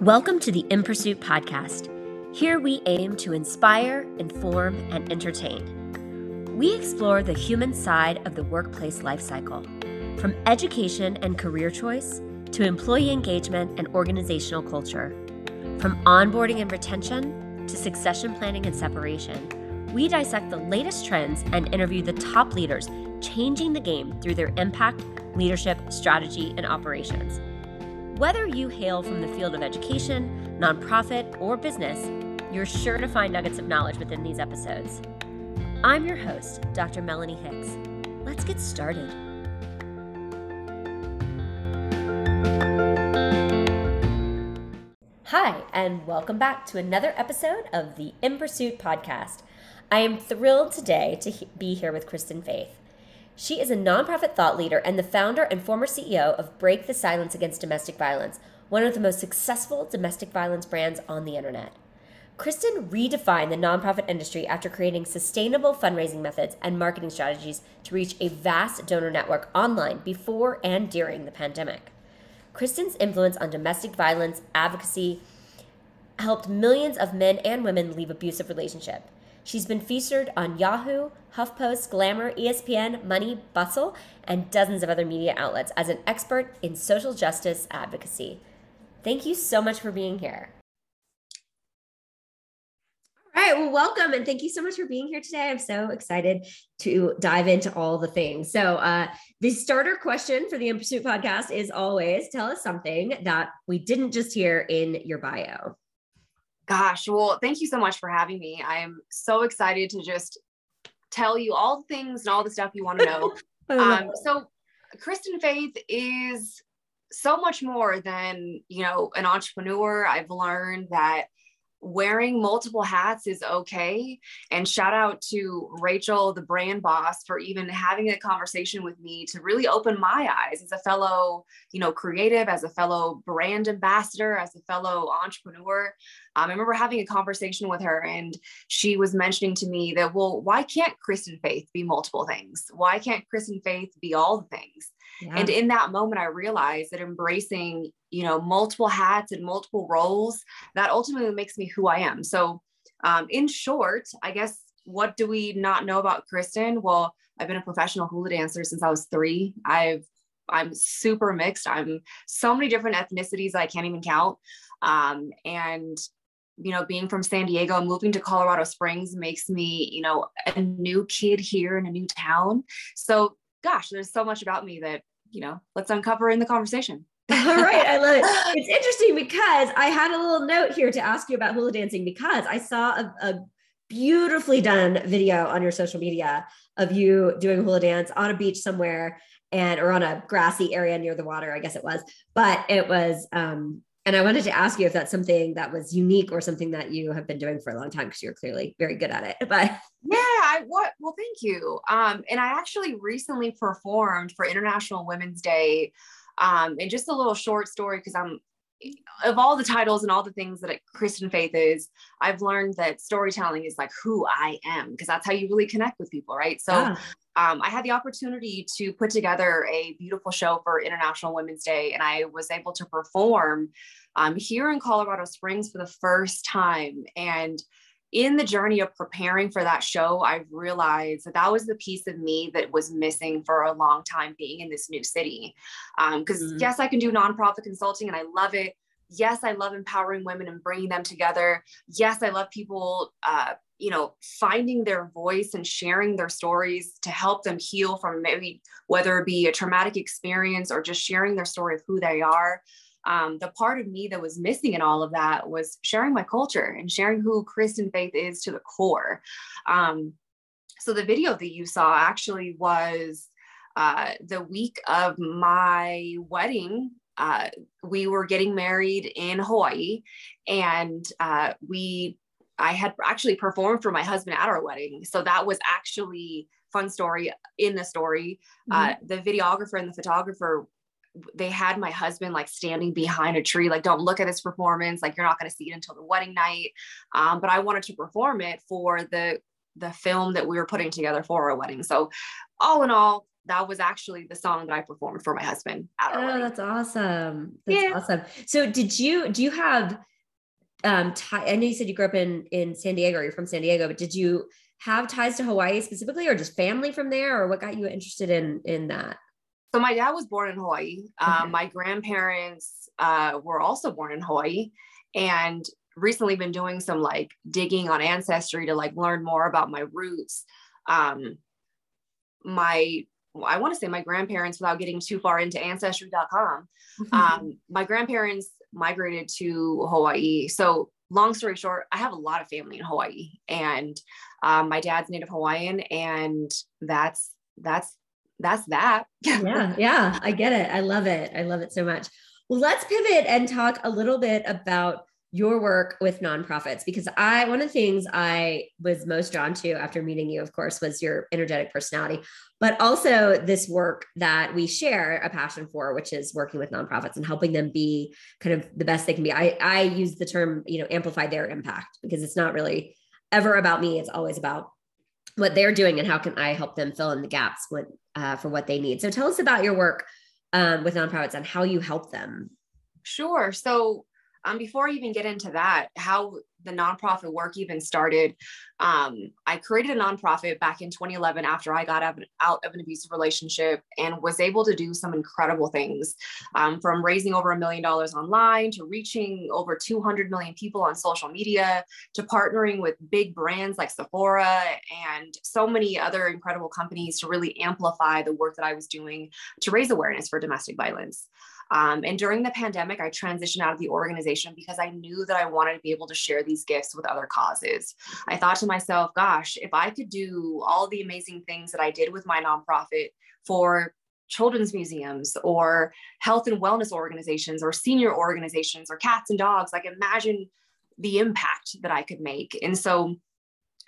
Welcome to the InPursuit podcast. Here we aim to inspire, inform, and entertain. We explore the human side of the workplace lifecycle, from education and career choice to employee engagement and organizational culture. From onboarding and retention to succession planning and separation, we dissect the latest trends and interview the top leaders changing the game through their impact, leadership, strategy, and operations. Whether you hail from the field of education, nonprofit, or business, you're sure to find nuggets of knowledge within these episodes. I'm your host, Dr. Melanie Hicks. Let's get started. Hi, and welcome back to another episode of the InPursuit podcast. I am thrilled today to be here with Kristen Faith. She is a nonprofit thought leader and the founder and former CEO of Break the Silence Against Domestic Violence, one of the most successful domestic violence brands on the internet. Kristen redefined the nonprofit industry after creating sustainable fundraising methods and marketing strategies to reach a vast donor network online before and during the pandemic. Kristen's influence on domestic violence advocacy helped millions of men and women leave abusive relationships. She's been featured on Yahoo!, HuffPost, Glamour, ESPN, Money, Bustle, and dozens of other media outlets as an expert in social justice advocacy. Thank you so much for being here. All right, well, welcome, and thank you so much for being here today. I'm so excited to dive into all the things. So the starter question for the InPursuit podcast is always, tell us something that we didn't just hear in your bio. Gosh, well, thank you so much for having me. I am so excited to just tell you all the things and all the stuff you want to know. So Kristen Faith is so much more than, you know, an entrepreneur. I've learned that wearing multiple hats is okay. And shout out to Rachel, the brand boss, for even having a conversation with me to really open my eyes as a fellow, you know, creative, as a fellow brand ambassador, as a fellow entrepreneur. I remember having a conversation with her and she was mentioning to me that, well, why can't Kristen Faith be multiple things? Why can't Kristen Faith be all the things? Yeah. And in that moment, I realized that embracing, you know, multiple hats and multiple roles, that ultimately makes me who I am. So in short, I guess, what do we not know about Kristen? Well, I've been a professional hula dancer since I was 3. I'm super mixed. I'm so many different ethnicities I can't even count. And, you know, being from San Diego, moving to Colorado Springs makes me, you know, a new kid here in a new town. So gosh, there's so much about me that, you know, let's uncover in the conversation. All right. I love it. It's interesting because I had a little note here to ask you about hula dancing because I saw a beautifully done video on your social media of you doing hula dance on a beach somewhere and, or on a grassy area near the water, I guess it was, but it was, and I wanted to ask you if that's something that was unique or something that you have been doing for a long time, because you're clearly very good at it, but. Yeah, well, thank you. And I actually recently performed for International Women's Day. And just a little short story, because of all the titles and all the things that Kristen Faith is, I've learned that storytelling is like who I am, because that's how you really connect with people, right? So I had the opportunity to put together a beautiful show for International Women's Day, and I was able to perform here in Colorado Springs for the first time. And in the journey of preparing for that show, I've realized that that was the piece of me that was missing for a long time being in this new city. Because yes, I can do nonprofit consulting and I love it. Yes, I love empowering women and bringing them together. Yes, I love people, you know, finding their voice and sharing their stories to help them heal from maybe whether it be a traumatic experience or just sharing their story of who they are. The part of me that was missing in all of that was sharing my culture and sharing who Kristen Faith is to the core. So the video that you saw actually was the week of my wedding. We were getting married in Hawaii, and I had actually performed for my husband at our wedding. So that was actually fun story in the story. The videographer and the photographer, they had my husband like standing behind a tree, like, don't look at this performance. Like, you're not going to see it until the wedding night. But I wanted to perform it for the film that we were putting together for our wedding. So all in all, that was actually the song that I performed for my husband at our wedding. That's awesome. That's awesome. So do you have, I know you said you grew up in San Diego, or you're from San Diego, but did you have ties to Hawaii specifically, or just family from there, or what got you interested in that? So my dad was born in Hawaii. My grandparents were also born in Hawaii, and recently been doing some like digging on Ancestry to like learn more about my roots. I want to say my grandparents, without getting too far into ancestry.com, my grandparents migrated to Hawaii. So long story short, I have a lot of family in Hawaii, and my dad's Native Hawaiian, and that's that. Yeah. I get it. I love it. I love it so much. Well, let's pivot and talk a little bit about your work with nonprofits, because one of the things I was most drawn to after meeting you, of course, was your energetic personality, but also this work that we share a passion for, which is working with nonprofits and helping them be kind of the best they can be. I use the term, amplify their impact, because it's not really ever about me. It's always about what they're doing and how can I help them fill in the gaps for what they need. So tell us about your work with nonprofits and how you help them. Sure. So before I even get into that, how the nonprofit work even started, I created a nonprofit back in 2011 after I got out of an abusive relationship, and was able to do some incredible things, from raising over $1 million online to reaching over 200 million people on social media, to partnering with big brands like Sephora and so many other incredible companies to really amplify the work that I was doing to raise awareness for domestic violence. And during the pandemic, I transitioned out of the organization because I knew that I wanted to be able to share these gifts with other causes. I thought to myself, gosh, if I could do all the amazing things that I did with my nonprofit for children's museums or health and wellness organizations or senior organizations or cats and dogs, like imagine the impact that I could make. And so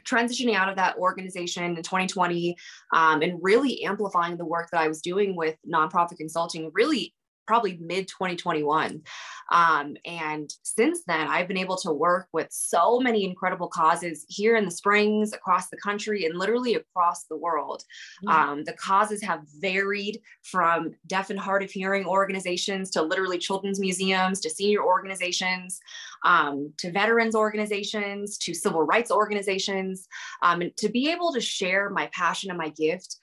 transitioning out of that organization in 2020, and really amplifying the work that I was doing with nonprofit consulting, really probably mid 2021. And since then, I've been able to work with so many incredible causes here in the Springs, across the country, and literally across the world. The causes have varied from deaf and hard of hearing organizations to literally children's museums, to senior organizations, to veterans organizations, to civil rights organizations. And to be able to share my passion and my gift,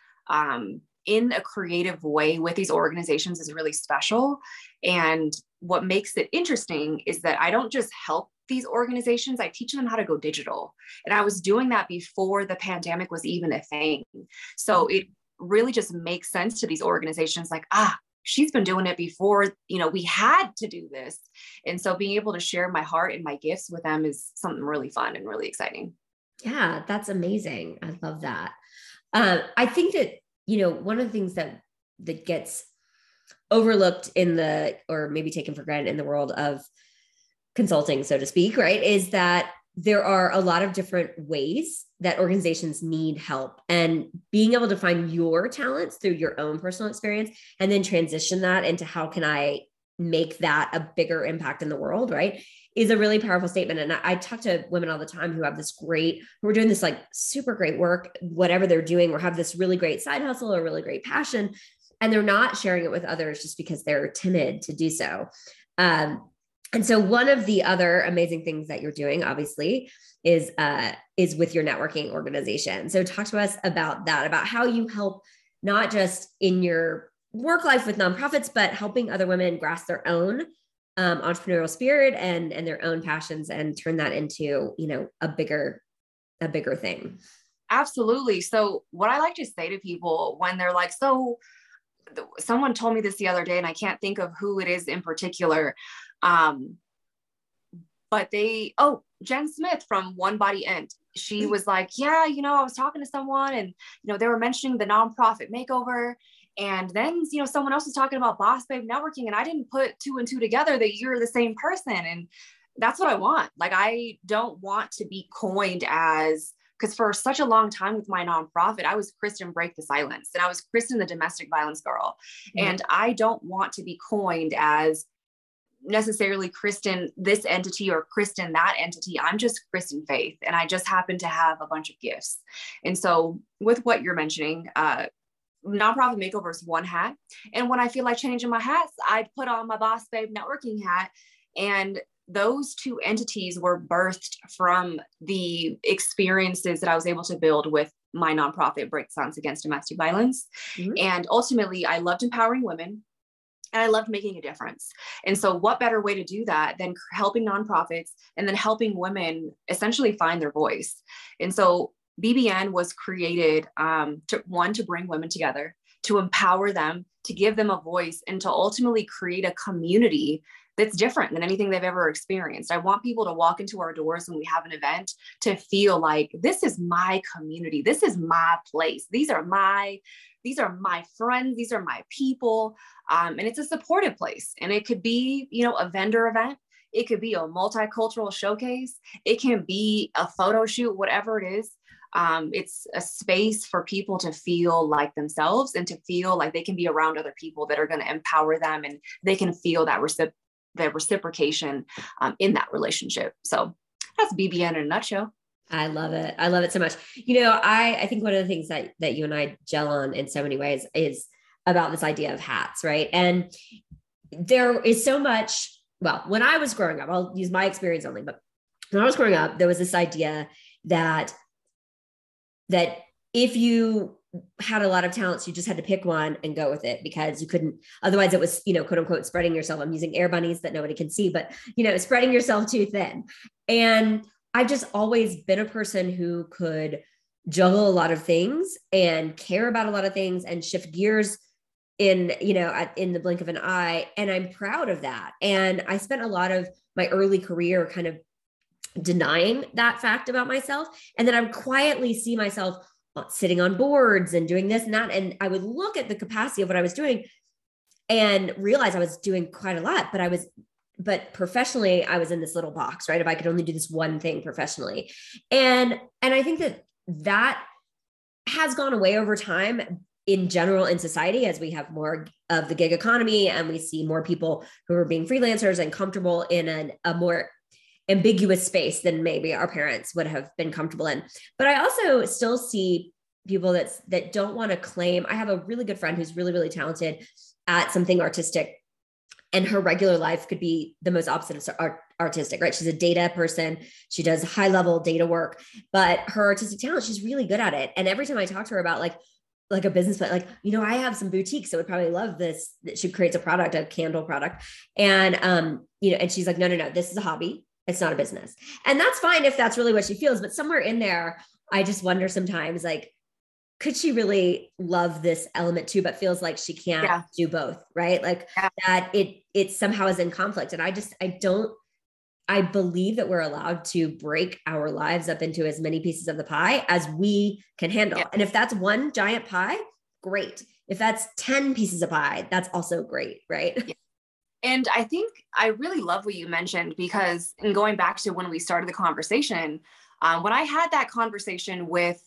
in a creative way with these organizations is really special. And what makes it interesting is that I don't just help these organizations, I teach them how to go digital. And I was doing that before the pandemic was even a thing. So it really just makes sense to these organizations, like, she's been doing it before, we had to do this. And so being able to share my heart and my gifts with them is something really fun and really exciting. Yeah, that's amazing. I love that. I think that one of the things that gets overlooked or maybe taken for granted in the world of consulting, so to speak, right, is that there are a lot of different ways that organizations need help, and being able to find your talents through your own personal experience and then transition that into how can I make that a bigger impact in the world, right, is a really powerful statement. And I talk to women all the time who are doing this like super great work, whatever they're doing, or have this really great side hustle or really great passion, and they're not sharing it with others just because they're timid to do so. And so one of the other amazing things that you're doing, obviously, is with your networking organization. So talk to us about that, about how you help not just in your work life with nonprofits, but helping other women grasp their own entrepreneurial spirit and their own passions, and turn that into, a bigger thing. Absolutely. So what I like to say to people when they're like, so someone told me this the other day, and I can't think of who it is in particular. But Jen Smith from One Body Ent, she was like, I was talking to someone and, they were mentioning the Nonprofit Makeover. And then, someone else was talking about Boss Babe Networking, and I didn't put two and two together that you're the same person. And that's what I want. Like, I don't want to be coined as, because for such a long time with my nonprofit, I was Kristen Break the Silence, and I was Kristen the Domestic Violence Girl. Mm-hmm. And I don't want to be coined as necessarily Kristen this entity or Kristen that entity. I'm just Kristen Faith, and I just happen to have a bunch of gifts. And so with what you're mentioning, Nonprofit Makeover is one hat. And when I feel like changing my hats, I put on my Boss Babe Networking hat. And those two entities were birthed from the experiences that I was able to build with my nonprofit, Break the Silence Against Domestic Violence. Mm-hmm. And ultimately, I loved empowering women. And I loved making a difference. And so what better way to do that than helping nonprofits and then helping women essentially find their voice. And so BBN was created to bring women together, to empower them, to give them a voice, and to ultimately create a community that's different than anything they've ever experienced. I want people to walk into our doors when we have an event to feel like, this is my community. This is my place. These are my friends. These are my people. And it's a supportive place. And it could be, a vendor event. It could be a multicultural showcase. It can be a photo shoot, whatever it is. It's a space for people to feel like themselves and to feel like they can be around other people that are going to empower them, and they can feel that the reciprocation in that relationship. So that's BBN in a nutshell. I love it. I love it so much. I think one of the things that you and I gel on in so many ways is about this idea of hats, right? And there is so much, well, when I was growing up, I'll use my experience only, but when I was growing up, there was this idea that if you had a lot of talents, you just had to pick one and go with it, because you couldn't, otherwise it was, quote unquote, spreading yourself. I'm using air bunnies that nobody can see, but spreading yourself too thin. And I've just always been a person who could juggle a lot of things and care about a lot of things and shift gears in the blink of an eye. And I'm proud of that. And I spent a lot of my early career kind of denying that fact about myself. And then I would quietly see myself sitting on boards and doing this and that. And I would look at the capacity of what I was doing and realize I was doing quite a lot, but professionally I was in this little box, right? If I could only do this one thing professionally. And I think that has gone away over time in general in society, as we have more of the gig economy and we see more people who are being freelancers and comfortable in a more ambiguous space than maybe our parents would have been comfortable in. But I also still see people that don't want to claim. I have a really good friend who's really, really talented at something artistic, and her regular life could be the most opposite of artistic, right? She's a data person. She does high level data work, but her artistic talent, she's really good at it. And every time I talk to her about like a business plan, I have some boutiques that would probably love this. She creates a candle product. And, and she's like, no, this is a hobby. It's not a business. And that's fine if that's really what she feels, but somewhere in there, I just wonder sometimes, could she really love this element too, but feels like she can't do both, right? That it somehow is in conflict. And I believe that we're allowed to break our lives up into as many pieces of the pie as we can handle. Yeah. And if that's one giant pie, great. If that's 10 pieces of pie, that's also great, right? Yeah. And I think I really love what you mentioned, because in going back to when we started the conversation, when I had that conversation with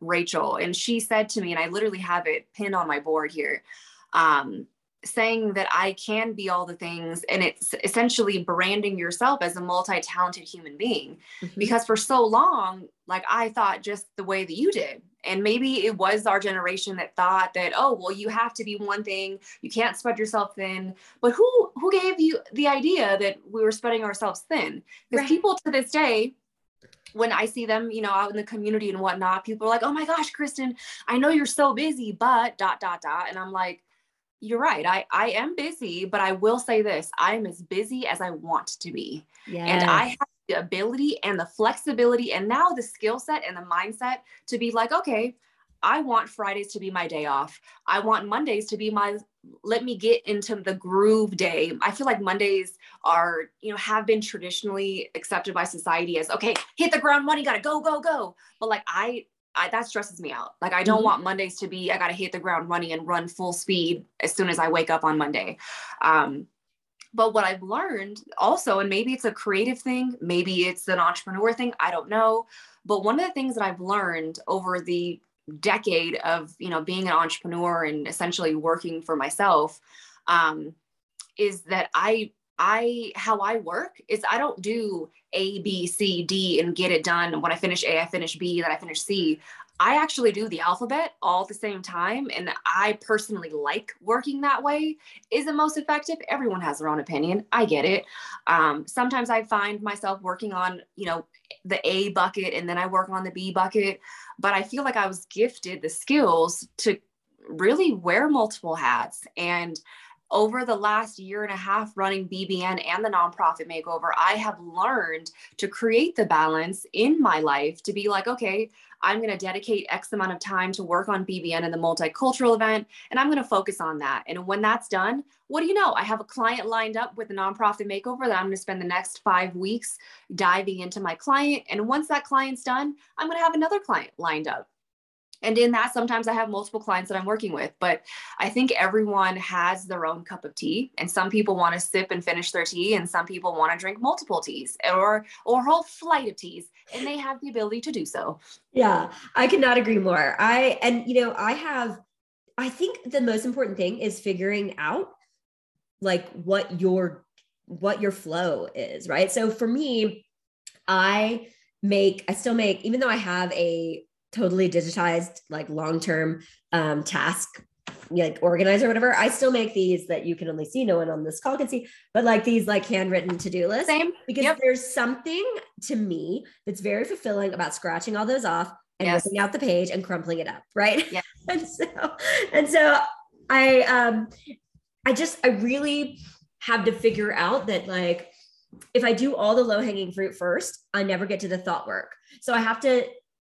Rachel, and she said to me, and I literally have it pinned on my board here, saying that I can be all the things. And it's essentially branding yourself as a multi-talented human being, mm-hmm. because for so long, I thought just the way that you did. And maybe it was our generation that thought that, oh, well, you have to be one thing. You can't spread yourself thin. But who gave you the idea that we were spreading ourselves thin? Because people to this day, when I see them, out in the community and whatnot, people are like, oh my gosh, Kristen, I know you're so busy, but ... And I'm like, you're right. I am busy, but I will say this. I'm as busy as I want to be. Yes. And I have the ability and the flexibility and now the skill set and the mindset to be like, okay, I want Fridays to be my day off. I want Mondays to be my, let me get into the groove day. I feel like Mondays are, have been traditionally accepted by society as, okay, hit the ground running, gotta go, go, go. But that stresses me out. I don't mm-hmm. want Mondays to be, I got to hit the ground running and run full speed as soon as I wake up on Monday. But what I've learned also, and maybe it's a creative thing, maybe it's an entrepreneur thing, I don't know. But one of the things that I've learned over the decade of, being an entrepreneur and essentially working for myself, is that how I work is I don't do A, B, C, D and get it done. When I finish A, I finish B, then I finish C. I actually do the alphabet all at the same time. And I personally like working that way. Is it most effective? Everyone has their own opinion. I get it. Sometimes I find myself working on, you know, the A bucket, and then I work on the B bucket, but I feel like I was gifted the skills to really wear multiple hats. And over the last year and a half running BBN and the Nonprofit Makeover, I have learned to create the balance in my life to be like, okay, I'm going to dedicate X amount of time to work on BBN and the multicultural event, and I'm going to focus on that. And when that's done, what do you know? I have a client lined up with the Nonprofit Makeover that I'm going to spend the next 5 weeks diving into my client. And once that client's done, I'm going to have another client lined up. And in that, sometimes I have multiple clients that I'm working with, but I think everyone has their own cup of tea. And some people want to sip and finish their tea, and some people want to drink multiple teas or whole flight of teas, and they have the ability to do so. Yeah, I could not agree more. I think the most important thing is figuring out like what your flow is, right? So for me, I still make, even though I have a totally digitized, like long-term task, like organizer or whatever, I still make these that you can only see, no one on this call can see, but like these like handwritten to-do lists. Same. Because There's something to me that's very fulfilling about scratching all those off and ripping out the page and crumpling it up, right? Yes. and so I really have to figure out that like, if I do all the low-hanging fruit first, I never get to the thought work. So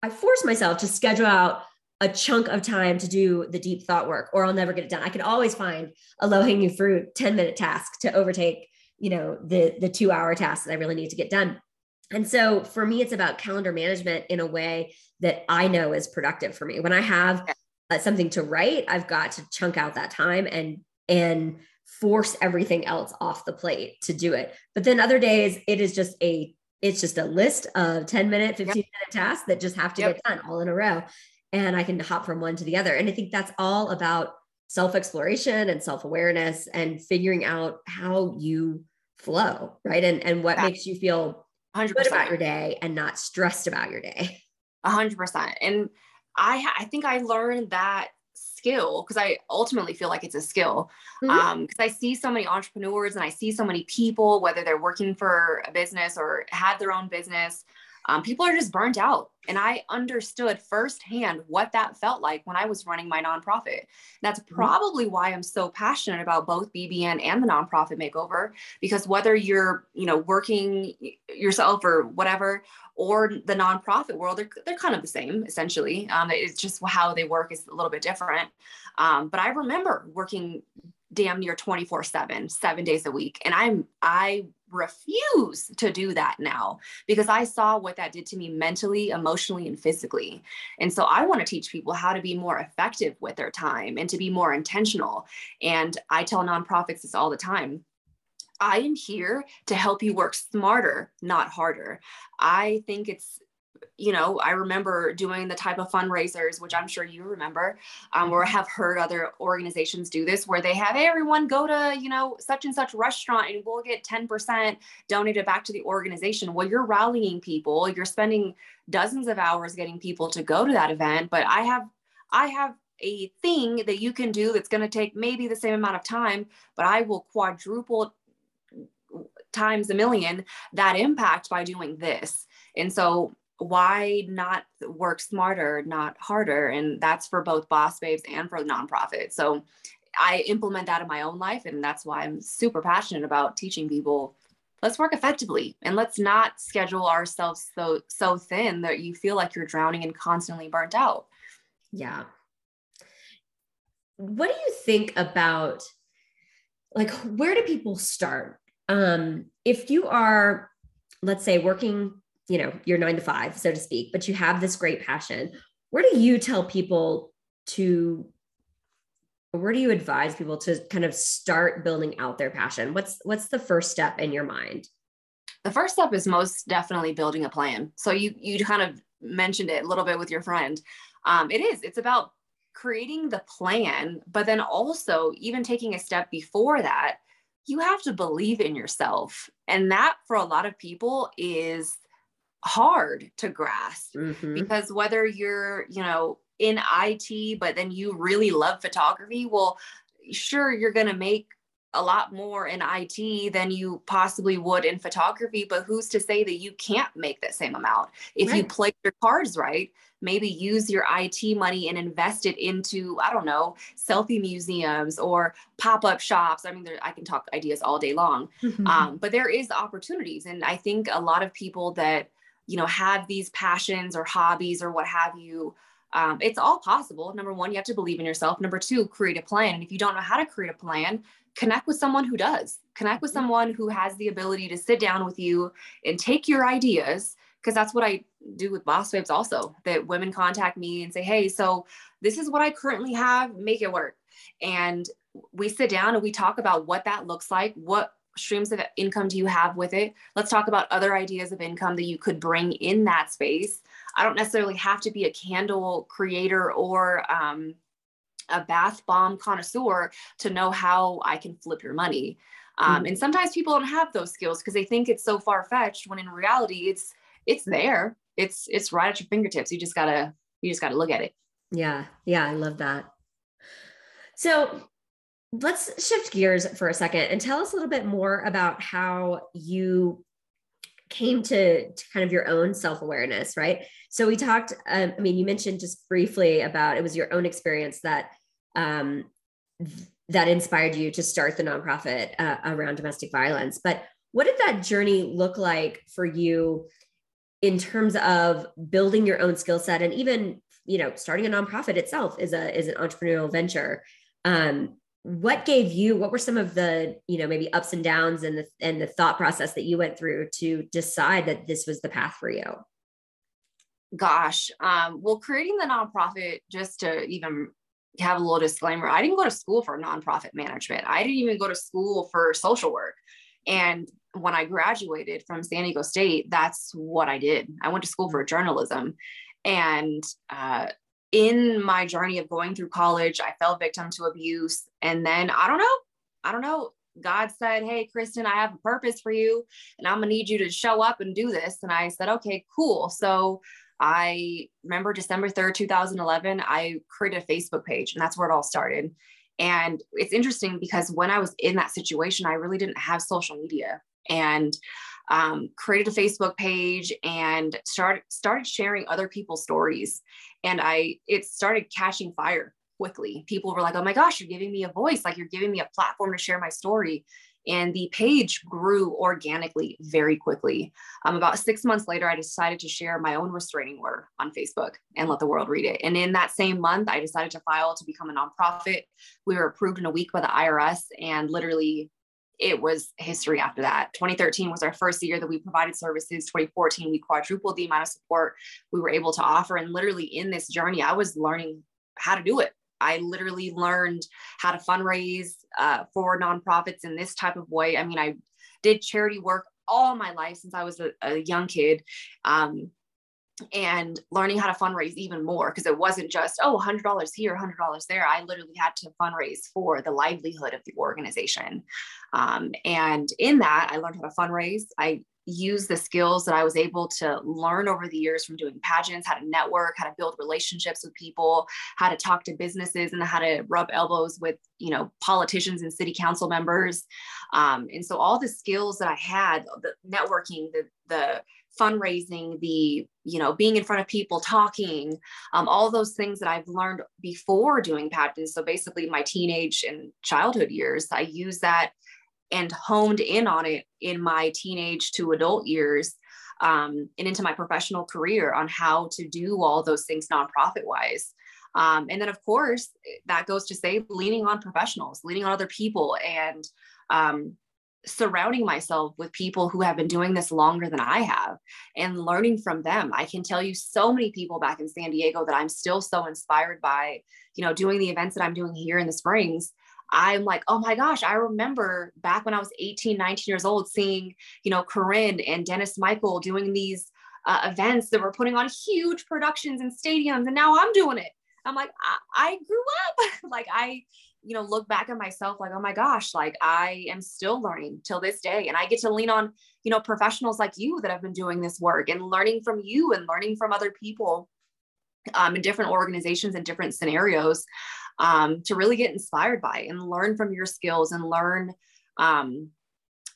I force myself to schedule out a chunk of time to do the deep thought work, or I'll never get it done. I can always find a low-hanging fruit 10-minute task to overtake, you know, the 2-hour task that I really need to get done. And so for me, it's about calendar management in a way that I know is productive for me. When I have something to write, I've got to chunk out that time and force everything else off the plate to do it. But then other days it is just a list of 10-minute, 15-minute tasks that just have to get done all in a row. And I can hop from one to the other. And I think that's all about self-exploration and self-awareness and figuring out how you flow, right? And what makes you feel 100% good about your day and not stressed about your day. 100%. And I think I learned that skill, because I ultimately feel like it's a skill. Because I see so many entrepreneurs and I see so many people, whether they're working for a business or had their own business, people are just burnt out. And I understood firsthand what that felt like when I was running my nonprofit. And that's probably why I'm so passionate about both BBN and the Nonprofit Makeover, because whether you're, you know, working yourself or whatever, or the nonprofit world, they're kind of the same essentially. It's just how they work is a little bit different. But I remember working damn near 24/7, 7 days a week. And I refuse to do that now because I saw what that did to me mentally, emotionally, and physically. And so I want to teach people how to be more effective with their time and to be more intentional. And I tell nonprofits this all the time. I am here to help you work smarter, not harder. I think it's, you know, I remember doing the type of fundraisers, which I'm sure you remember, or have heard other organizations do this, where they have, hey, everyone go to, you know, such and such restaurant and we'll get 10% donated back to the organization. Well, you're rallying people, you're spending dozens of hours getting people to go to that event. But I have a thing that you can do that's going to take maybe the same amount of time, but I will quadruple times a million that impact by doing this. And so why not work smarter, not harder? And that's for both Boss Babes and for the nonprofit. So I implement that in my own life. And that's why I'm super passionate about teaching people, let's work effectively and let's not schedule ourselves so thin that you feel like you're drowning and constantly burnt out. Yeah. What do you think about, like, where do people start? If you are, let's say, working, you know, your 9 to 5, so to speak, but you have this great passion, where do you advise people to kind of start building out their passion? What's the first step in your mind? The first step is most definitely building a plan. So you kind of mentioned it a little bit with your friend. It's about creating the plan, but then also even taking a step before that, you have to believe in yourself. And that for a lot of people is hard to grasp, mm-hmm. because whether you're, you know, in IT, but then you really love photography, well, sure, you're going to make a lot more in IT than you possibly would in photography, but who's to say that you can't make that same amount? If right. you play your cards right, maybe use your IT money and invest it into, I don't know, selfie museums or pop-up shops. I mean, I can talk ideas all day long, mm-hmm. But there is opportunities. And I think a lot of people that, you know, have these passions or hobbies or what have you, it's all possible. Number one, you have to believe in yourself. Number two, create a plan. And if you don't know how to create a plan, connect with someone who does. Connect with someone who has the ability to sit down with you and take your ideas, because that's what I do with Boss Babes also, that women contact me and say, hey, so this is what I currently have, make it work. And we sit down and we talk about what that looks like. What streams of income do you have with it? Let's talk about other ideas of income that you could bring in that space. I don't necessarily have to be a candle creator or a bath bomb connoisseur to know how I can flip your money. Mm-hmm. And sometimes people don't have those skills because they think it's so far-fetched, when in reality, it's there. It's right at your fingertips. You just gotta look at it. Yeah. Yeah. I love that. So let's shift gears for a second and tell us a little bit more about how you came to kind of your own self-awareness, right? So we talked, I mean, you mentioned just briefly about, it was your own experience that, that inspired you to start the nonprofit around domestic violence. But what did that journey look like for you in terms of building your own skill set? And even, you know, starting a nonprofit itself is an entrepreneurial venture. What were some of the, you know, maybe ups and downs and the thought process that you went through to decide that this was the path for you? Gosh. Well, creating the nonprofit, just to even have a little disclaimer, I didn't go to school for nonprofit management. I didn't even go to school for social work. And when I graduated from San Diego State, that's what I did. I went to school for journalism. And, in my journey of going through college, I fell victim to abuse. And then I don't know. God said, hey, Kristen, I have a purpose for you and I'm gonna need you to show up and do this. And I said, okay, cool. So I remember December 3rd, 2011, I created a Facebook page, and that's where it all started. And it's interesting because when I was in that situation, I really didn't have social media, and created a Facebook page and started sharing other people's stories. And it started catching fire quickly. People were like, oh my gosh, you're giving me a voice. Like, you're giving me a platform to share my story. And the page grew organically very quickly. About 6 months later, I decided to share my own restraining order on Facebook and let the world read it. And in that same month, I decided to file to become a nonprofit. We were approved in a week by the IRS, and literally it was history after that. 2013 was our first year that we provided services. 2014, we quadrupled the amount of support we were able to offer. And literally in this journey, I was learning how to do it. I literally learned how to fundraise for nonprofits in this type of way. I mean, I did charity work all my life since I was a young kid. And learning how to fundraise even more, because it wasn't just, oh, $100 here, $100 there. I literally had to fundraise for the livelihood of the organization. And in that, I learned how to fundraise. I used the skills that I was able to learn over the years from doing pageants, how to network, how to build relationships with people, how to talk to businesses, and how to rub elbows with, you know, politicians and city council members. And so all the skills that I had, the networking, the fundraising, the, you know, being in front of people, talking, all those things that I've learned before doing pageants. So basically my teenage and childhood years, I used that and honed in on it in my teenage to adult years, and into my professional career on how to do all those things nonprofit wise. And then of course that goes to say leaning on professionals, leaning on other people, and, surrounding myself with people who have been doing this longer than I have and learning from them. I can tell you so many people back in San Diego that I'm still so inspired by, you know, doing the events that I'm doing here in the Springs. I'm like, oh my gosh, I remember back when I was 18, 19 years old, seeing, you know, Corinne and Dennis Michael doing these events that were putting on huge productions in stadiums. And now I'm doing it. I'm like, I grew up. Like I you know, look back at myself like, oh my gosh, like I am still learning till this day. And I get to lean on, you know, professionals like you that have been doing this work and learning from you and learning from other people in different organizations and different scenarios to really get inspired by and learn from your skills and learn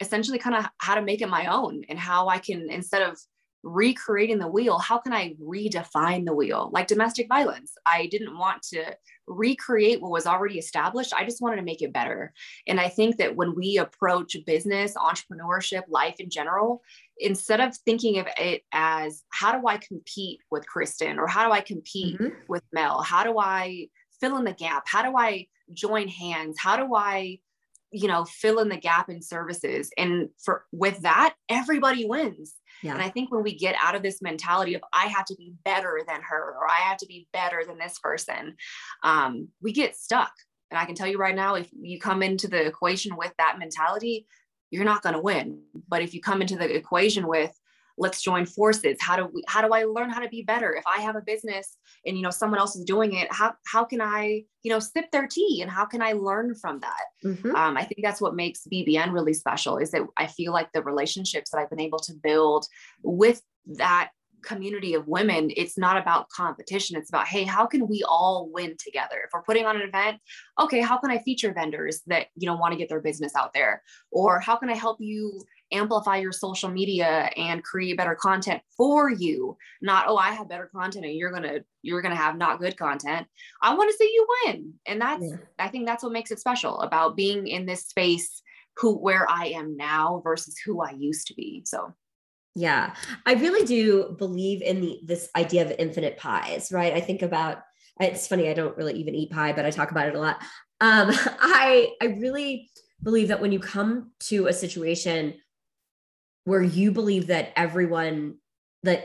essentially kind of how to make it my own and how I can, instead of recreating the wheel, how can I redefine the wheel? Like domestic violence, I didn't want to recreate what was already established. I just wanted to make it better. And I think that when we approach business, entrepreneurship, life in general, instead of thinking of it as how do I compete with Kristen or how do I compete mm-hmm. with Mel? How do I fill in the gap? How do I join hands? How do I, you know, fill in the gap in services? And for with that, everybody wins. Yeah. And I think when we get out of this mentality of I have to be better than her, or I have to be better than this person, we get stuck. And I can tell you right now, if you come into the equation with that mentality, you're not going to win. But if you come into the equation with, let's join forces. How do I learn how to be better? If I have a business and, you know, someone else is doing it, how can I, you know, sip their tea and how can I learn from that? Mm-hmm. I think that's what makes BBN really special, is that I feel like the relationships that I've been able to build with that community of women, it's not about competition. It's about, hey, how can we all win together? If we're putting on an event, okay, how can I feature vendors that, you know, want to get their business out there? Or how can I help you amplify your social media and create better content for you? Not, oh, I have better content and you're going to have not good content. I want to see you win. And that's, yeah. I think that's what makes it special about being in this space where I am now versus who I used to be. So. Yeah. I really do believe in this idea of infinite pies, right? I think about, it's funny, I don't really even eat pie, but I talk about it a lot. I really believe that when you come to a situation where you believe that the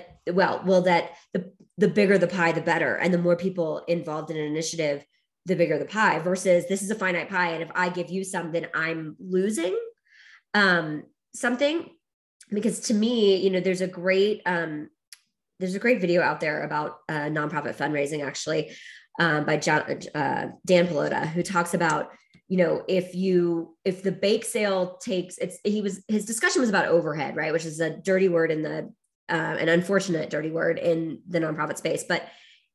bigger the pie, the better. And the more people involved in an initiative, the bigger the pie, versus this is a finite pie. And if I give you some, then I'm losing something. Because to me, you know, there's a great video out there about nonprofit fundraising, actually, by Dan Pelota, who talks about, you know, if the bake sale his discussion was about overhead, right? Which is a dirty word an unfortunate dirty word in the nonprofit space. But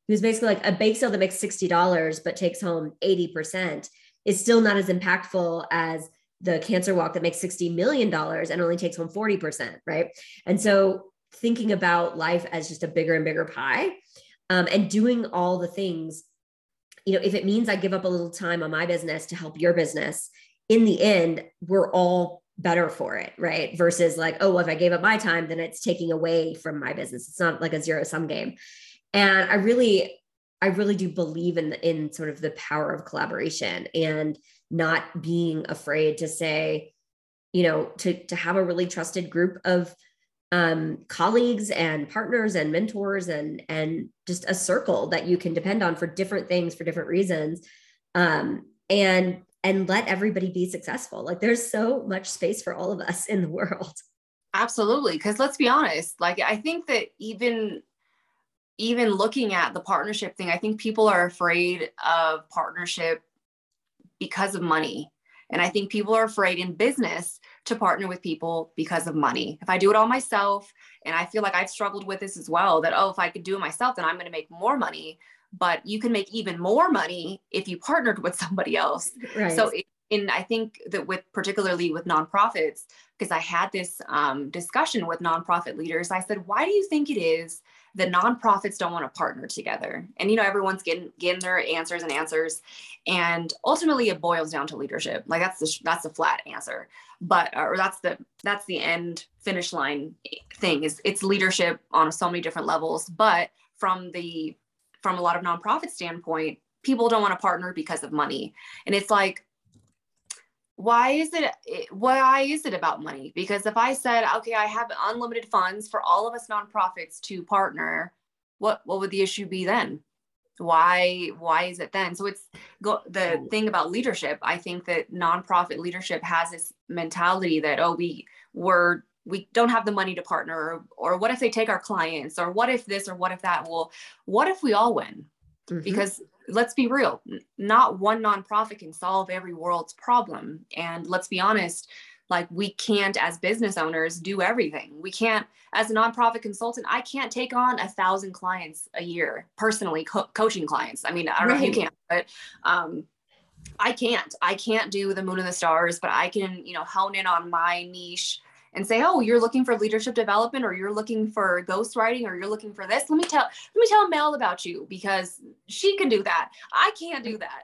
he was basically like, a bake sale that makes $60, but takes home 80% is still not as impactful as the cancer walk that makes $60 million and only takes home 40%. Right. And so thinking about life as just a bigger and bigger pie, and doing all the things, you know, if it means I give up a little time on my business to help your business, in the end, we're all better for it. Right. Versus like, oh, well, if I gave up my time, then it's taking away from my business. It's not like a zero-sum game. And I really do believe in sort of the power of collaboration and not being afraid to say, you know, to have a really trusted group of colleagues and partners and mentors and just a circle that you can depend on for different things, for different reasons. And let everybody be successful. Like, there's so much space for all of us in the world. Absolutely. Because let's be honest, like, I think that even looking at the partnership thing, I think people are afraid of partnership because of money. And I think people are afraid in business to partner with people because of money. If I do it all myself, and I feel like I've struggled with this as well, that, oh, if I could do it myself, then I'm going to make more money. But you can make even more money if you partnered with somebody else. Right. So I think that particularly with nonprofits, because I had this discussion with nonprofit leaders, I said, why do you think it is that nonprofits don't want to partner together? And, you know, everyone's getting their answers. And ultimately it boils down to leadership. Like, that's the flat answer, or that's the end finish line thing, is it's leadership on so many different levels. But from a lot of nonprofit standpoint, people don't want to partner because of money. And it's like, why is it about money? Because if I said, okay, I have unlimited funds for all of us nonprofits to partner, what would the issue be then? Why is it then? So it's the thing about leadership. I think that nonprofit leadership has this mentality that, oh, we don't have the money to partner, or what if they take our clients, or what if this, or what if that? Well, what if we all win? Mm-hmm. Because let's be real, not one nonprofit can solve every world's problem. And let's be honest, like, we can't, as business owners, do everything. We can't, as a nonprofit consultant, I can't take on 1,000 clients a year, personally, coaching clients. I mean, I don't know if you can, but I can't do the moon and the stars, but I can, you know, hone in on my niche and say, oh, you're looking for leadership development, or you're looking for ghostwriting, or you're looking for this. Let me tell Mel about you, because she can do that. I can't do that.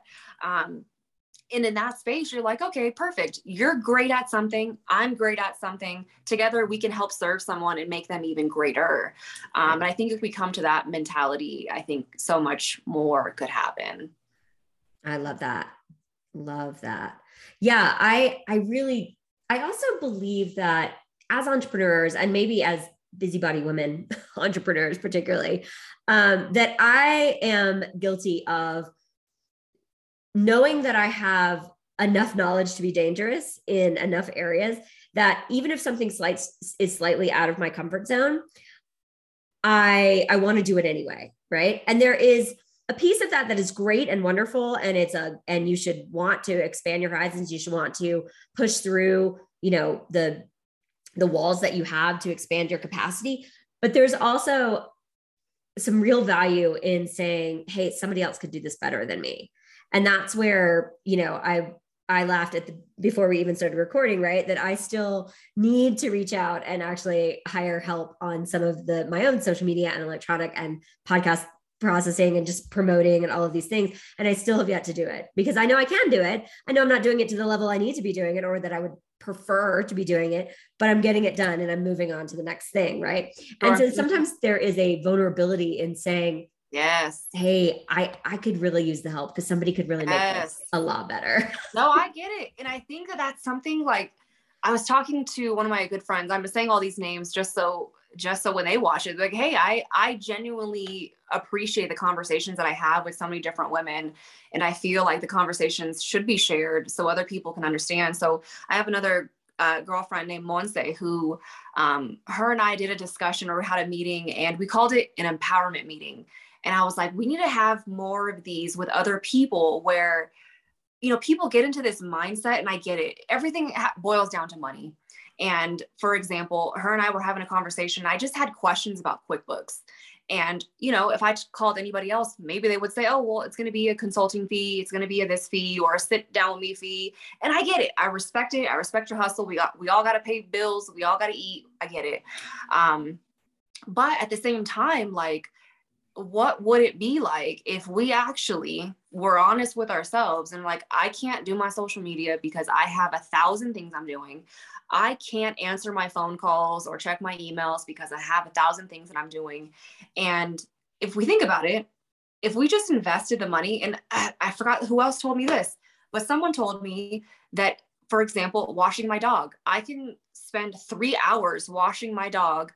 And in that space, you're like, okay, perfect. You're great at something. I'm great at something. Together, we can help serve someone and make them even greater. And I think if we come to that mentality, I think so much more could happen. I love that. Love that. Yeah, I also believe that as entrepreneurs, and maybe as busybody women, entrepreneurs particularly, that I am guilty of knowing that I have enough knowledge to be dangerous in enough areas that even if something is slightly out of my comfort zone, I want to do it anyway, right? And there is a piece of that is great and wonderful, and and you should want to expand your horizons. You should want to push through, you know, the walls that you have to expand your capacity. But there's also some real value in saying, hey, somebody else could do this better than me. And that's where, you know, I laughed at before we even started recording, right? That I still need to reach out and actually hire help on some of my own social media and electronic and podcast processing and just promoting and all of these things. And I still have yet to do it, because I know I can do it. I know I'm not doing it to the level I need to be doing it, or that I would prefer to be doing it, but I'm getting it done and I'm moving on to the next thing. Right. Sure. And so sometimes there is a vulnerability in saying, yes, hey, I could really use the help, because somebody could really make this a lot better. No, I get it. And I think that that's something, like, I was talking to one of my good friends. I'm just saying all these names just so when they watch it, like, hey, I genuinely appreciate the conversations that I have with so many different women. And I feel like the conversations should be shared so other people can understand. So I have another girlfriend named Monse, who her and I did a discussion, or we had a meeting, and we called it an empowerment meeting. And I was like, we need to have more of these with other people, where, you know, people get into this mindset, and I get it. Everything boils down to money. And for example, her and I were having a conversation. I just had questions about QuickBooks. And, you know, if I called anybody else, maybe they would say, oh, well, it's going to be a consulting fee. It's going to be a this fee, or a sit down with me fee. And I get it. I respect it. I respect your hustle. We all got to pay bills. We all got to eat. I get it. But at the same time, like, what would it be like if we actually were honest with ourselves and like, I can't do my social media because I have 1,000 things I'm doing. I can't answer my phone calls or check my emails because I have 1,000 things that I'm doing. And if we think about it, if we just invested the money, and I forgot who else told me this, but someone told me that, for example, washing my dog, I can spend 3 hours washing my dog,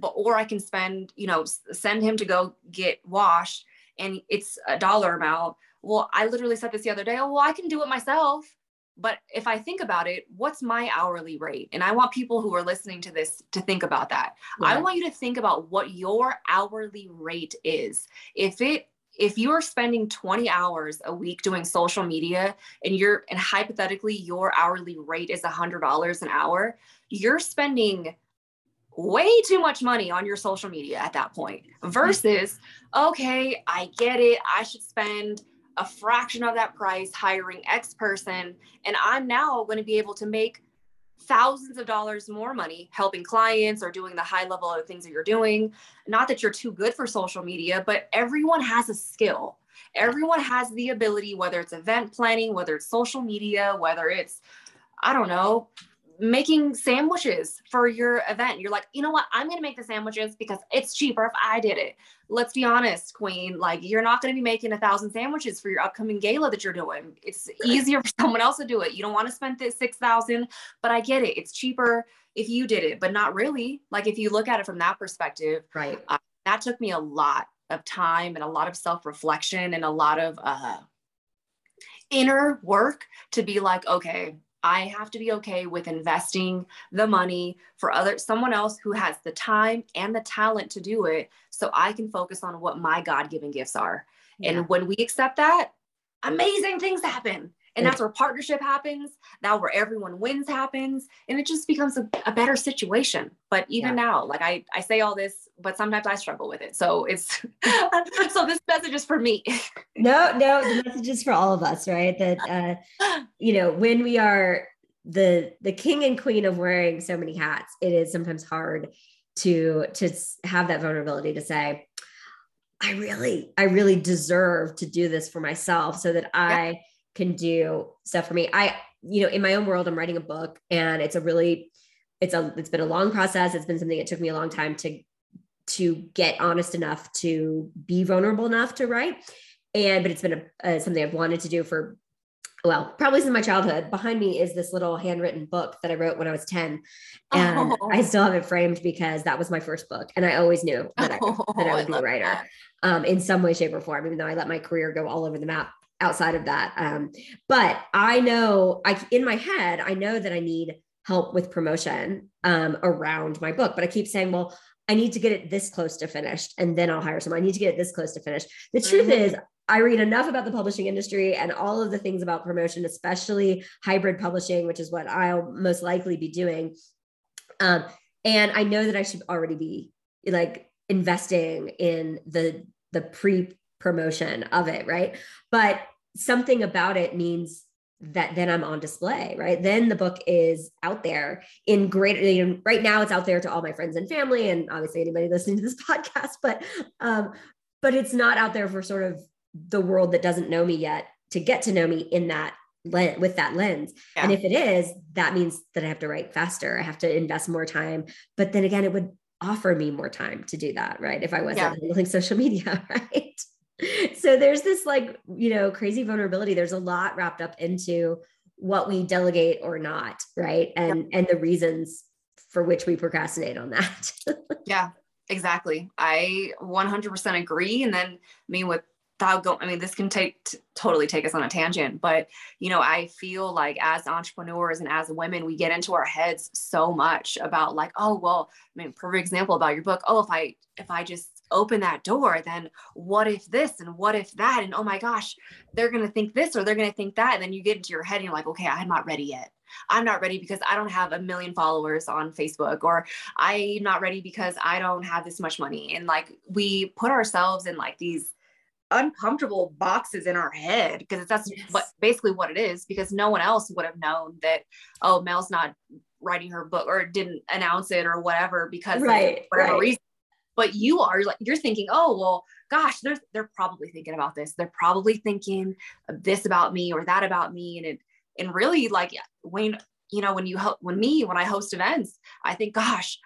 or I can spend, you know, send him to go get washed, and it's a dollar amount. Well, I literally said this the other day, oh, well, I can do it myself. But if I think about it, what's my hourly rate? And I want people who are listening to this to think about that. Yeah. I want you to think about what your hourly rate is. If you're spending 20 hours a week doing social media, and hypothetically your hourly rate is $100 an hour, you're spending way too much money on your social media at that point, versus, okay, I get it. I should spend a fraction of that price hiring X person. And I'm now going to be able to make thousands of dollars more money helping clients or doing the high level of things that you're doing. Not that you're too good for social media, but everyone has a skill. Everyone has the ability, whether it's event planning, whether it's social media, whether it's, I don't know, making sandwiches for your event. You're like, you know what? I'm going to make the sandwiches because it's cheaper if I did it. Let's be honest, Queen. Like, you're not going to be making 1,000 sandwiches for your upcoming gala that you're doing. It's easier for someone else to do it. You don't want to spend this $6,000, but I get it. It's cheaper if you did it, but not really. Like, if you look at it from that perspective, right? That took me a lot of time and a lot of self-reflection and a lot of inner work to be like, okay, I have to be okay with investing the money for someone else who has the time and the talent to do it, so I can focus on what my God-given gifts are. Yeah. And when we accept that, amazing things happen. And that's where partnership happens. That's where everyone wins happens. And it just becomes a better situation. But even now, like I say all this, but sometimes I struggle with it. So it's, so this message is for me. No, the message is for all of us, right? That, you know, when we are the king and queen of wearing so many hats, it is sometimes hard to have that vulnerability to say, I really deserve to do this for myself so that I can do stuff for me. In my own world, I'm writing a book, and it's been a long process. It's been something that took me a long time to get honest enough to be vulnerable enough to write. But it's been something I've wanted to do for, probably since my childhood. Behind me is this little handwritten book that I wrote when I was 10, and I still have it framed because that was my first book. And I always knew that I would be a writer, in some way, shape, or form, even though I let my career go all over the map outside of that. But I know in my head, I know that I need help with promotion, around my book, but I keep saying, I need to get it this close to finished, and then I'll hire someone. I need to get it this close to finished. The truth is, I read enough about the publishing industry and all of the things about promotion, especially hybrid publishing, which is what I'll most likely be doing. And I know that I should already be investing in the pre-promotion of it, right? But something about it means that then I'm on display, right? Then the book is out there in greater, right now it's out there to all my friends and family, and obviously anybody listening to this podcast, but it's not out there for sort of the world that doesn't know me yet to get to know me in that lens, with that lens. Yeah. And if it is, that means that I have to write faster. I have to invest more time, but then again, it would offer me more time to do that, right? If I wasn't handling social media, right? So there's this crazy vulnerability. There's a lot wrapped up into what we delegate or not, right? And the reasons for which we procrastinate on that. Yeah, exactly. I 100% agree. And then this can totally take us on a tangent, but I feel like as entrepreneurs and as women, we get into our heads so much about for example, about your book. Oh, if I just open that door, then what if this and what if that? And oh my gosh, they're going to think this or they're going to think that. And then you get into your head and you're like, okay, I'm not ready yet. I'm not ready because I don't have 1 million followers on Facebook, or I'm not ready because I don't have this much money. And we put ourselves in these uncomfortable boxes in our head because that's basically what it is, because no one else would have known that, oh, Mel's not writing her book or didn't announce it or whatever because of whatever reason. But you are you're thinking, oh, well, gosh, they're probably thinking about this. They're probably thinking this about me or that about me. And really when I host events, I think, gosh,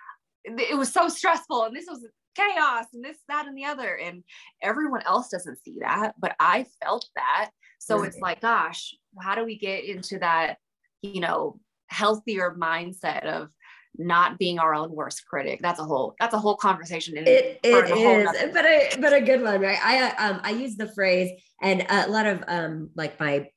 it was so stressful. And this was chaos and this, that, and the other. And everyone else doesn't see that, but I felt that. So It's gosh, how do we get into that, healthier mindset of not being our own worst critic? That's a whole conversation. It is, but a good one, right? I use the phrase, and a lot of, my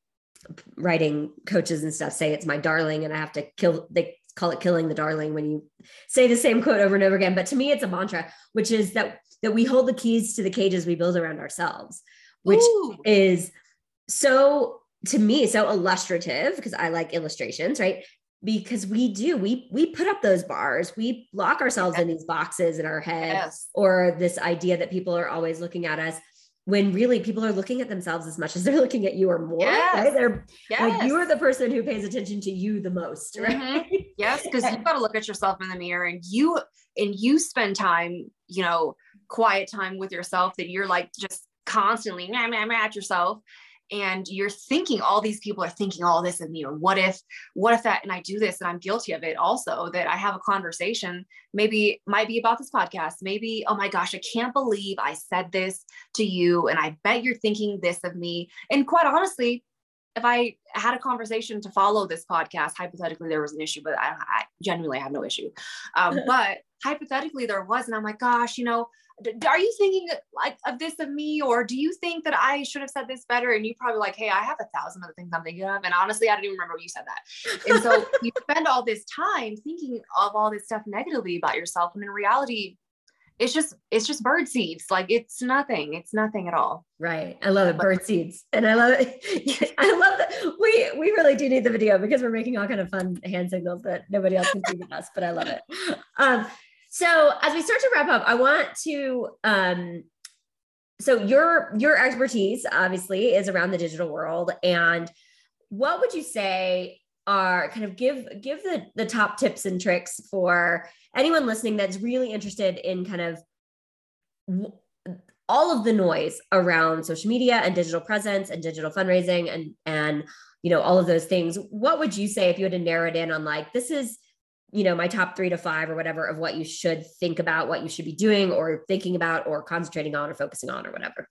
writing coaches and stuff say it's my darling, and I have to they call it killing the darling when you say the same quote over and over again. But to me, it's a mantra, which is that we hold the keys to the cages we build around ourselves, which is so illustrative, because I like illustrations, right? Because we put up those bars, we lock ourselves in these boxes in our head, or this idea that people are always looking at us, when really people are looking at themselves as much as they're looking at you or more. Right? You are the person who pays attention to you the most, right? Mm-hmm. Yes, because you've got to look at yourself in the mirror, and you spend time, quiet time with yourself, that you're just constantly at yourself. And you're thinking all these people are thinking all this of me, or what if that, and I do this and I'm guilty of it also, that I have a conversation, might be about this podcast, maybe, oh my gosh, I can't believe I said this to you. And I bet you're thinking this of me. And quite honestly, if I had a conversation to follow this podcast, hypothetically, there was an issue, but I genuinely have no issue. But hypothetically there was, and I'm like, gosh, are you thinking of this of me? Or do you think that I should have said this better? And you probably hey, I have 1,000 other things I'm thinking of. And honestly, I don't even remember you said that. And so you spend all this time thinking of all this stuff negatively about yourself. And in reality, it's just bird seeds. Like it's nothing at all. Right. I love it. Bird seeds. And I love it. I love that. We really do need the video because we're making all kind of fun hand signals that nobody else can see but us, but I love it. So as we start to wrap up, I want to, so your expertise obviously is around the digital world. And what would you say are kind of give the top tips and tricks for anyone listening that's really interested in kind of all of the noise around social media and digital presence and digital fundraising and, you know, all of those things? What would you say if you had to narrow it in on like, this is, you know, my top 3 to 5 or whatever of what you should think about, what you should be doing or thinking about or concentrating on or focusing on or whatever?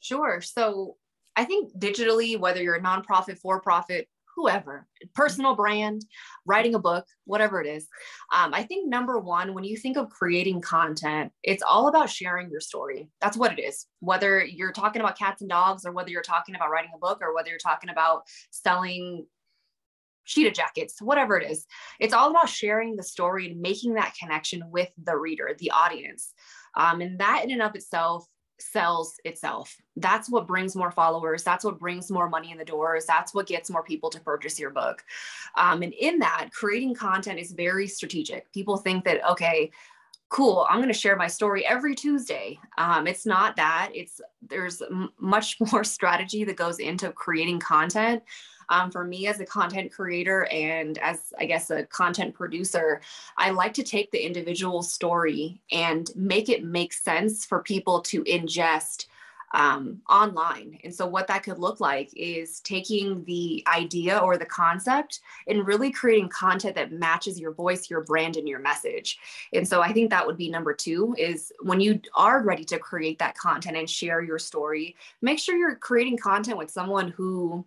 Sure. So I think digitally, whether you're a nonprofit, for-profit, whoever, personal brand, writing a book, whatever it is. I think number one, when you think of creating content, it's all about sharing your story. That's what it is. Whether you're talking about cats and dogs or whether you're talking about writing a book or whether you're talking about selling cheetah jackets, whatever it is, it's all about sharing the story and making that connection with the reader, the audience. And that in and of itself sells itself. That's what brings more followers. That's what brings more money in the doors. That's what gets more people to purchase your book. And in that, creating content is very strategic. People think that, okay, cool, I'm going to share my story every Tuesday. It's not that. There's much more strategy that goes into creating content. For me as a content creator and as I guess a content producer, I like to take the individual story and make it make sense for people to ingest online. And so what that could look like is taking the idea or the concept and really creating content that matches your voice, your brand, and your message. And so I think that would be number two is when you are ready to create that content and share your story, make sure you're creating content with someone who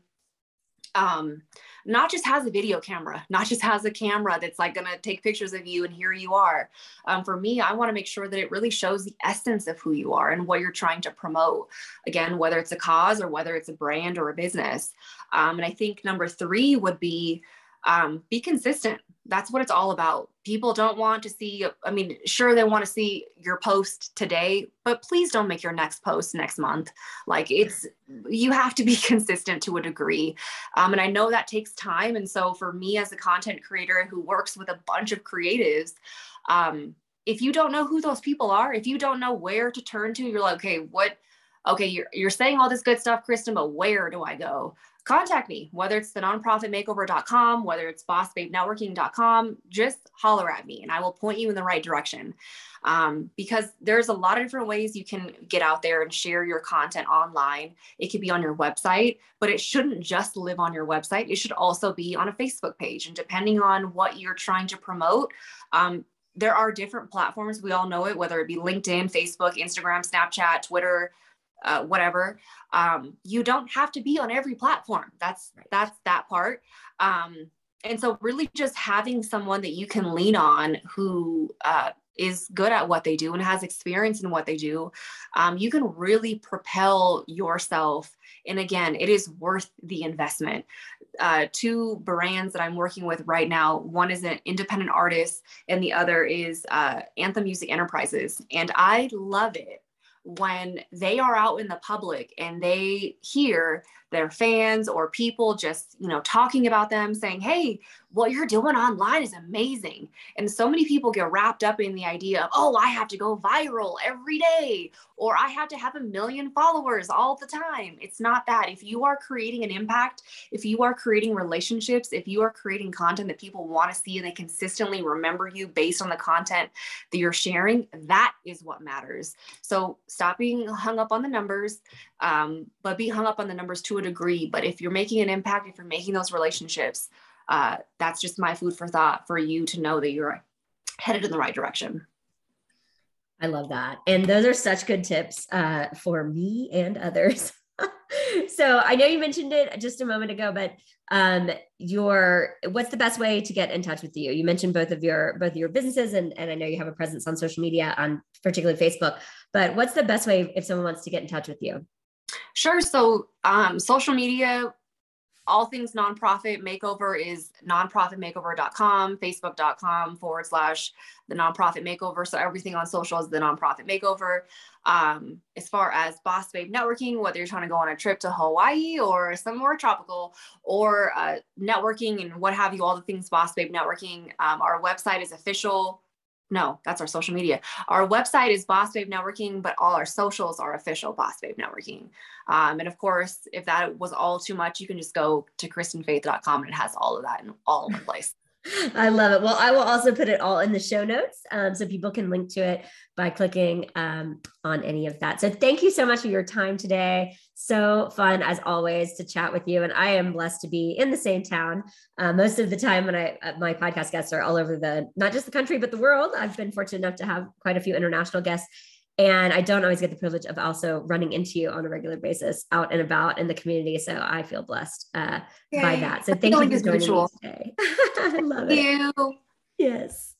not just has a video camera, not just has a camera that's like going to take pictures of you and here you are. For me, I want to make sure that it really shows the essence of who you are and what you're trying to promote. Again, whether it's a cause or whether it's a brand or a business. And I think number three would be consistent. That's what it's all about. People don't want to see, I mean, sure, they want to see your post today, but please don't make your next post next month. Like you have to be consistent to a degree. And I know that takes time. And so for me as a content creator who works with a bunch of creatives, if you don't know who those people are, if you don't know where to turn to, you're like, okay, you're saying all this good stuff, Kristen, but where do I go? Contact me, whether it's the nonprofitmakeover.com, whether it's bossbabenetworking.com, just holler at me and I will point you in the right direction. Because there's a lot of different ways you can get out there and share your content online. It could be on your website, but it shouldn't just live on your website. It should also be on a Facebook page. And depending on what you're trying to promote, there are different platforms. We all know it, whether it be LinkedIn, Facebook, Instagram, Snapchat, Twitter, whatever. You don't have to be on every platform. That's that part. And so really just having someone that you can lean on who is good at what they do and has experience in what they do, you can really propel yourself. And again, it is worth the investment. Two brands that I'm working with right now, one is an independent artist and the other is Anthem Music Enterprises. And I love it when they are out in the public and they hear their fans or people just, you know, talking about them saying, hey, what you're doing online is amazing. And so many people get wrapped up in the idea of, oh, I have to go viral every day, or I have to have 1 million followers all the time. It's not that. If you are creating an impact, if you are creating relationships, if you are creating content that people want to see and they consistently remember you based on the content that you're sharing, that is what matters. So stop being hung up on the numbers, but be hung up on the numbers to a degree. But if you're making an impact, if you're making those relationships, that's just my food for thought for you to know that you're headed in the right direction. I love that. And those are such good tips for me and others. So I know you mentioned it just a moment ago, but what's the best way to get in touch with you? You mentioned both of your businesses, and I know you have a presence on social media, on particularly Facebook, but what's the best way if someone wants to get in touch with you? Sure. So social media, all things Nonprofit Makeover is nonprofitmakeover.com, facebook.com/thenonprofitmakeover. So everything on social is the Nonprofit Makeover. As far as Boss Babe Networking, whether you're trying to go on a trip to Hawaii or somewhere tropical, or networking and what have you, all the things Boss Babe Networking. Our website is official. No, that's our social media. Our website is Boss Babe Networking, but all our socials are official Boss Babe Networking. And of course, if that was all too much, you can just go to KristenFaith.com and it has all of that in all one place. I love it. Well, I will also put it all in the show notes, so people can link to it by clicking on any of that. So thank you so much for your time today. So fun as always to chat with you. And I am blessed to be in the same town. Most of the time when my podcast guests are all over not just the country, but the world. I've been fortunate enough to have quite a few international guests. And I don't always get the privilege of also running into you on a regular basis out and about in the community. So I feel blessed by that. So thank you for joining me today. I love it. Thank you. Yes.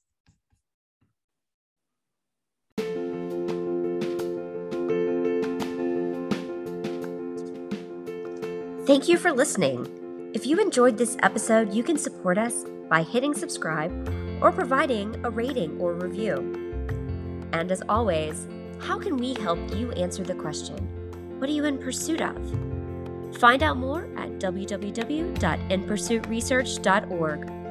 Thank you for listening. If you enjoyed this episode, you can support us by hitting subscribe or providing a rating or review. And as always, how can we help you answer the question, what are you in pursuit of? Find out more at www.inpursuitresearch.org.